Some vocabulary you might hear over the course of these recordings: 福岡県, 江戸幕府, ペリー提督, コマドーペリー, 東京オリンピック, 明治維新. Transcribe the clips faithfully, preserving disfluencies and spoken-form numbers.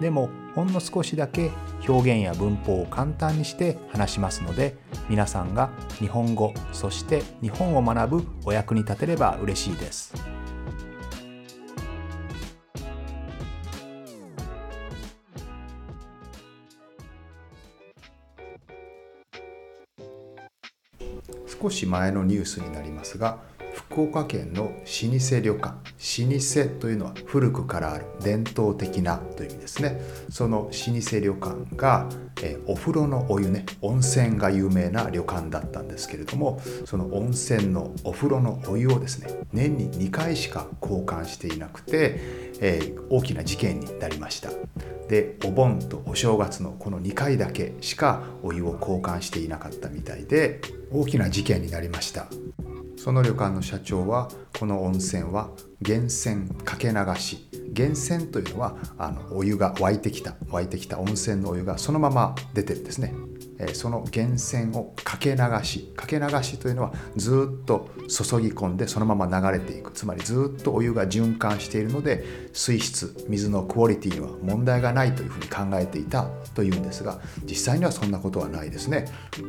でもほんの少しだけ表現や文法を簡単にして話しますので、皆さんが日本語、そして日本を学ぶお役に立てれば嬉しいです。少し前のニュースになりますが、福岡県の老舗旅館、老舗というのは古くからある、伝統的なという意味ですね。その老舗旅館がえお風呂のお湯ね、温泉が有名な旅館だったんですけれども、その温泉のお風呂のお湯をですね、年ににかいしか交換していなくて、えー、大きな事件になりました。で、お盆とお正月のこのにかいだけしかお湯を交換していなかったみたいで、大きな事件になりました。その旅館の社長は、この温泉は源泉かけ流し、源泉というのはあのお湯が沸いてきた沸いてきた温泉のお湯がそのまま出てるんですね。その源泉をかけ流し、かけ流しというのはずっと注ぎ込んでそのまま流れていく、つまりずっとお湯が循環しているので、水質、水のクオリティには問題がないというふうに考えていたというんですが、実際にはそんなことはないですね。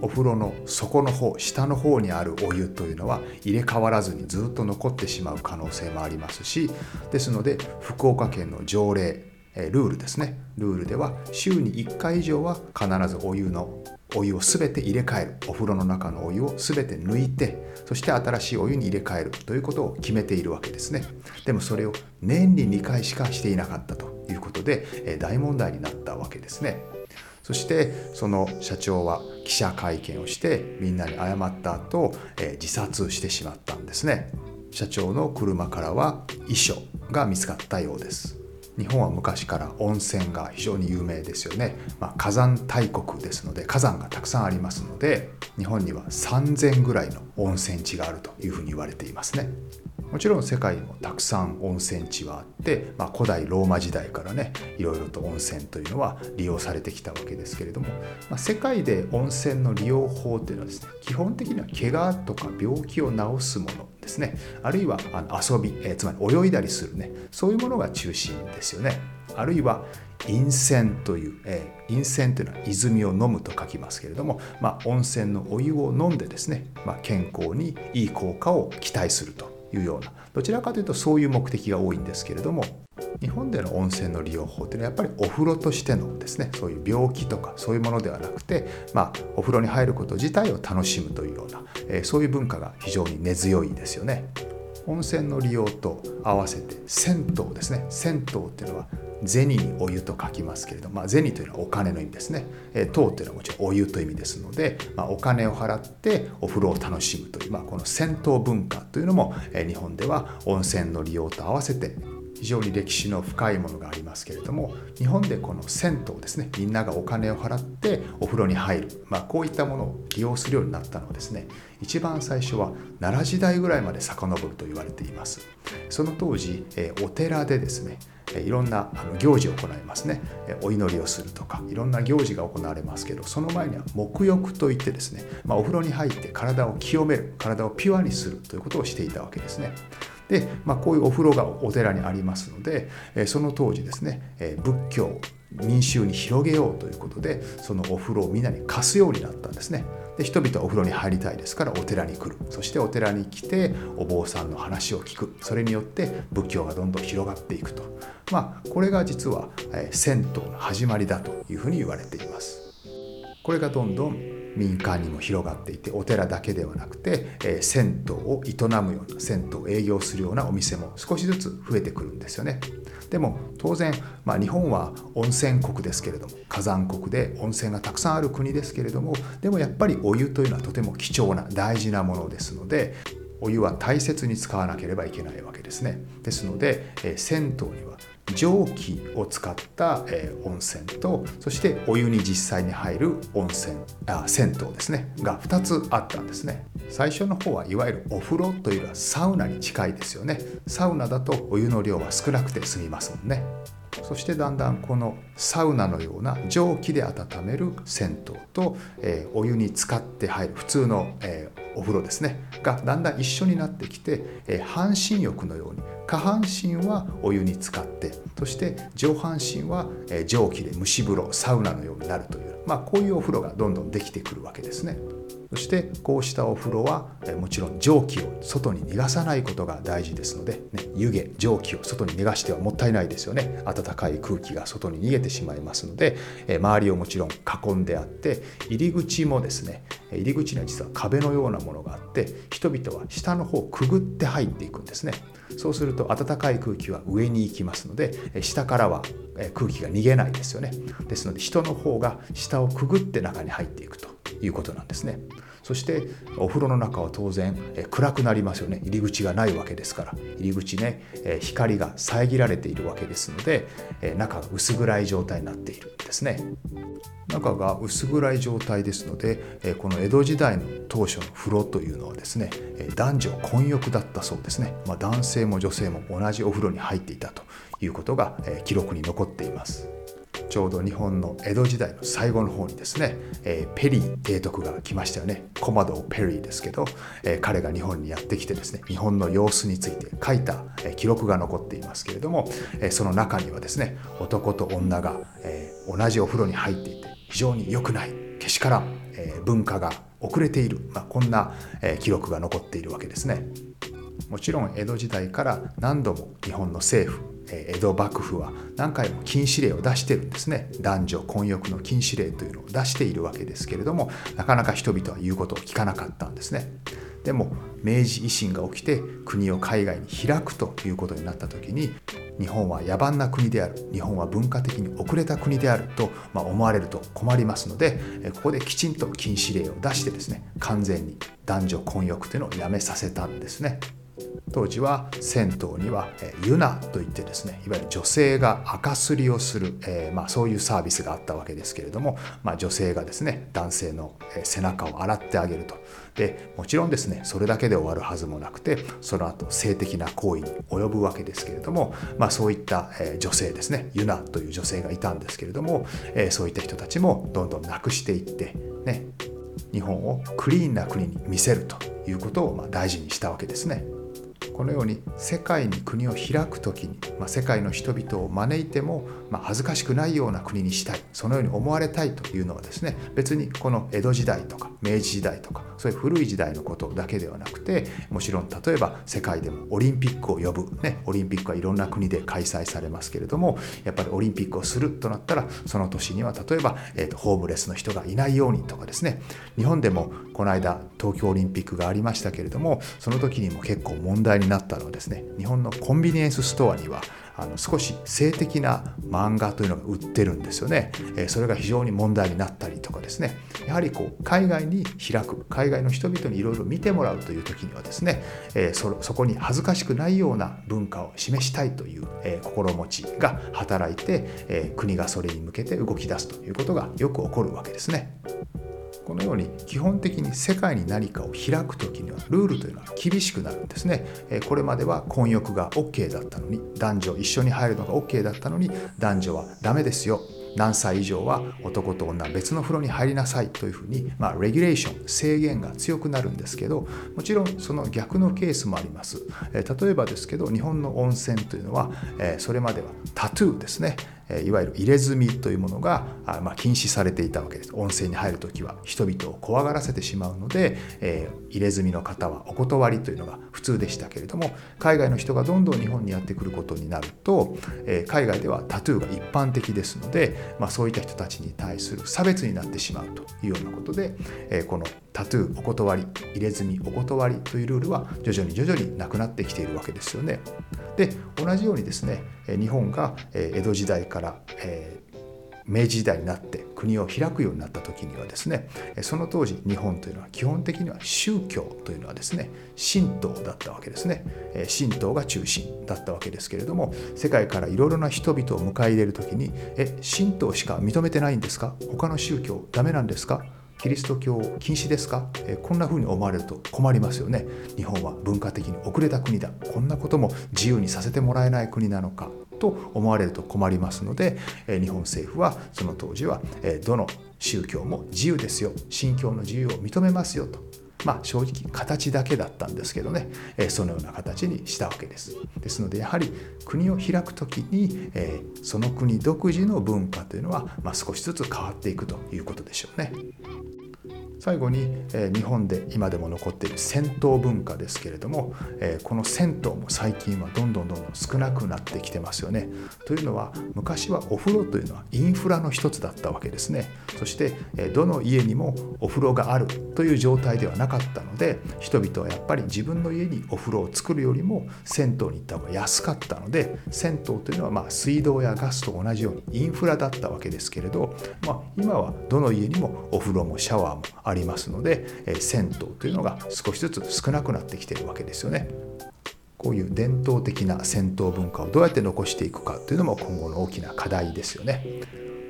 お風呂の底の方、下の方にあるお湯というのは入れ替わらずにずっと残ってしまう可能性もありますし、ですので福岡県の条例、ルールですね、ルールでは週にいっかい以上は必ずお湯のお湯をすべて入れ替える、お風呂の中のお湯をすべて抜いて、そして新しいお湯に入れ替えるということを決めているわけですね。でもそれを年ににかいしかしていなかったということで、大問題になったわけですね。そしてその社長は記者会見をしてみんなに謝った後、自殺してしまったんですね。社長の車からは遺書が見つかったようです。日本は昔から温泉が非常に有名ですよね。まあ、火山大国ですので、火山がたくさんありますので、日本にはさんぜんぐらいの温泉地があるというふうに言われていますね。もちろん世界にもたくさん温泉地はあって、まあ、古代ローマ時代からね、いろいろと温泉というのは利用されてきたわけですけれども、まあ、世界で温泉の利用法というのはですね、基本的には怪我とか病気を治すものですね、あるいはあの遊び、えー、つまり泳いだりするね、そういうものが中心ですよね。あるいは飲泉という、えー、飲泉というのは泉を飲むと書きますけれども、まあ、温泉のお湯を飲んでですね、まあ、健康にいい効果を期待するというような、どちらかというとそういう目的が多いんですけれども、日本での温泉の利用法というのはやっぱりお風呂としてのですね、そういう病気とかそういうものではなくて、まあ、お風呂に入ること自体を楽しむというような、えー、そういう文化が非常に根強いですよね。温泉の利用と合わせて銭湯ですね。銭湯というのは銭にお湯と書きますけれども、まあ、銭というのはお金の意味ですね。えー、湯というのはもちろんお湯という意味ですので、まあ、お金を払ってお風呂を楽しむという、まあ、この銭湯文化というのも、えー、日本では温泉の利用と合わせて非常に歴史の深いものがありますけれども、日本でこの銭湯ですね、みんながお金を払ってお風呂に入る、まあ、こういったものを利用するようになったのはですね、一番最初は奈良時代ぐらいまで遡ると言われています。その当時、えー、お寺でですね、いろんな行事を行いますね。お祈りをするとかいろんな行事が行われますけど、その前には沐浴といってですね、まあ、お風呂に入って体を清める、体をピュアにするということをしていたわけですね。で、まあ、こういうお風呂がお寺にありますので、その当時ですね、仏教民衆に広げようということで、そのお風呂をみんなに貸すようになったんですね。で、人々はお風呂に入りたいですからお寺に来る。そしてお寺に来てお坊さんの話を聞く。それによって仏教がどんどん広がっていくと。まあ、これが実は、えー、銭湯の始まりだというふうに言われています。これがどんどん民間にも広がっていて、お寺だけではなくて、えー、銭湯を営むような、銭湯を営業するようなお店も少しずつ増えてくるんですよね。でも当然、まあ、日本は温泉国ですけれども、火山国で温泉がたくさんある国ですけれども、でもやっぱりお湯というのはとても貴重な大事なものですので、お湯は大切に使わなければいけないわけですね。ですので、えー、銭湯には蒸気を使った、えー、温泉と、そしてお湯に実際に入る温泉あ銭湯ですねがふたつあったんですね。最初の方はいわゆるお風呂というよりはサウナに近いですよね。サウナだとお湯の量は少なくて済みますもんね。そしてだんだんこのサウナのような蒸気で温める銭湯と、えー、お湯に浸かって入る普通の、えー、お風呂ですねがだんだん一緒になってきて、えー、半身浴のように下半身はお湯に浸かって、そして上半身は、えー、蒸気で蒸し風呂サウナのようになるという、まあ、こういうお風呂がどんどんできてくるわけですね。そしてこうしたお風呂はもちろん蒸気を外に逃がさないことが大事ですので、ね、湯気蒸気を外に逃がしてはもったいないですよね。暖かい空気が外に逃げてしまいますので、周りをもちろん囲んであって、入り口もですね、入り口には実は壁のようなものがあって、人々は下の方をくぐって入っていくんですね。そうすると暖かい空気は上に行きますので、下からは空気が逃げないですよね。ですので人の方が下をくぐって中に入っていくということなんですね。そしてお風呂の中は当然暗くなりますよね。入り口がないわけですから、入り口ね、光が遮られているわけですので、中が薄暗い状態になっているんですね。中が薄暗い状態ですので、この江戸時代の当初の風呂というのはですね、男女混浴だったそうですね。まあ、男性も女性も同じお風呂に入っていたということが記録に残っています。ちょうど日本の江戸時代の最後の方にですね、えー、ペリー提督が来ましたよね。コマドーペリーですけど、えー、彼が日本にやってきてですね、日本の様子について書いた、えー、記録が残っていますけれども、えー、その中にはですね、男と女が、えー、同じお風呂に入っていて非常に良くない、けしからん、えー、文化が遅れている、まあ、こんな、えー、記録が残っているわけですね。もちろん江戸時代から何度も日本の政府江戸幕府は何回も禁止令を出してるんですね。男女混浴の禁止令というのを出しているわけですけれども、なかなか人々は言うことを聞かなかったんですね。でも明治維新が起きて国を海外に開くということになった時に、日本は野蛮な国である、日本は文化的に遅れた国であると思われると困りますので、ここできちんと禁止令を出してですね、完全に男女混浴というのをやめさせたんですね。当時は銭湯には湯名といってですね、いわゆる女性が赤すりをする、えーまあ、そういうサービスがあったわけですけれども、まあ、女性がですね、男性の背中を洗ってあげると。でもちろんですね、それだけで終わるはずもなくて、その後性的な行為に及ぶわけですけれども、まあ、そういった女性ですね、ユナという女性がいたんですけれども、そういった人たちもどんどんなくしていってね、日本をクリーンな国に見せるということをまあ大事にしたわけですね。このように世界に国を開くときに、まあ、世界の人々を招いても、まあ、恥ずかしくないような国にしたい、そのように思われたいというのはですね、別にこの江戸時代とか明治時代とかそういう古い時代のことだけではなくて、もちろん例えば世界でもオリンピックを呼ぶ、ね、オリンピックはいろんな国で開催されますけれども、やっぱりオリンピックをするとなったら、その年には例えば、えーと、ホームレスの人がいないようにとかですね、日本でもこの間東京オリンピックがありましたけれども、その時にも結構問題になったのはですね、日本のコンビニエンスストアにはあの少し性的な漫画というのが売ってるんですよね。えー、それが非常に問題になったりとかですね、やはりこう海外に開く、海外の人々にいろいろ見てもらうという時にはですね、えー、そ, そこに恥ずかしくないような文化を示したいという、えー、心持ちが働いて、えー、国がそれに向けて動き出すということがよく起こるわけですね。このように基本的に世界に何かを開くときにはルールというのは厳しくなるんですね。これまでは混浴が OK だったのに、男女一緒に入るのが OK だったのに、男女はダメですよ、何歳以上は男と女別の風呂に入りなさいというふうに、まあ、レギュレーション、制限が強くなるんですけど、もちろんその逆のケースもあります。え例えばですけど、日本の温泉というのは、えそれまではタトゥーですね、えいわゆる入れ墨というものが、あ、まあ、禁止されていたわけです。温泉に入るときは人々を怖がらせてしまうので、え入れ墨の方はお断りというのが普通でしたけれども、海外の人がどんどん日本にやってくることになると、え海外ではタトゥーが一般的ですので、まあ、そういった人たちに対する差別になってしまうというようなことで、えー、このタトゥーお断り、入れ墨お断りというルールは徐々に徐々になくなってきているわけですよね。で、同じようにですね、日本が江戸時代から、えー明治時代になって国を開くようになった時にはですね、その当時日本というのは基本的には宗教というのはですね神道だったわけですね。神道が中心だったわけですけれども、世界からいろいろな人々を迎え入れる時に、え神道しか認めてないんですか、他の宗教ダメなんですか、キリスト教禁止ですか、えこんな風に思われると困りますよね。日本は文化的に遅れた国だ、こんなことも自由にさせてもらえない国なのかと思われると困りますので、日本政府はその当時はどの宗教も自由ですよ、信教の自由を認めますよと、まあ正直形だけだったんですけどね、そのような形にしたわけです。ですのでやはり国を開くときにその国独自の文化というのは少しずつ変わっていくということでしょうね。最後に日本で今でも残っている銭湯文化ですけれども、この銭湯も最近はどんどんどんどん少なくなってきてますよね。というのは昔はお風呂というのはインフラの一つだったわけですね。そしてどの家にもお風呂があるという状態ではなかったので、人々はやっぱり自分の家にお風呂を作るよりも銭湯に行った方が安かったので、銭湯というのはまあ水道やガスと同じようにインフラだったわけですけれど、まあ、今はどの家にもお風呂もシャワーもあるありますので、えー、銭湯というのが少しずつ少なくなってきているわけですよね。こういう伝統的な銭湯文化をどうやって残していくかというのも今後の大きな課題ですよね。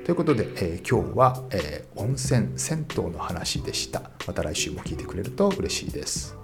ということで、えー、今日は、えー、温泉・銭湯の話でした。また来週も聞いてくれると嬉しいです。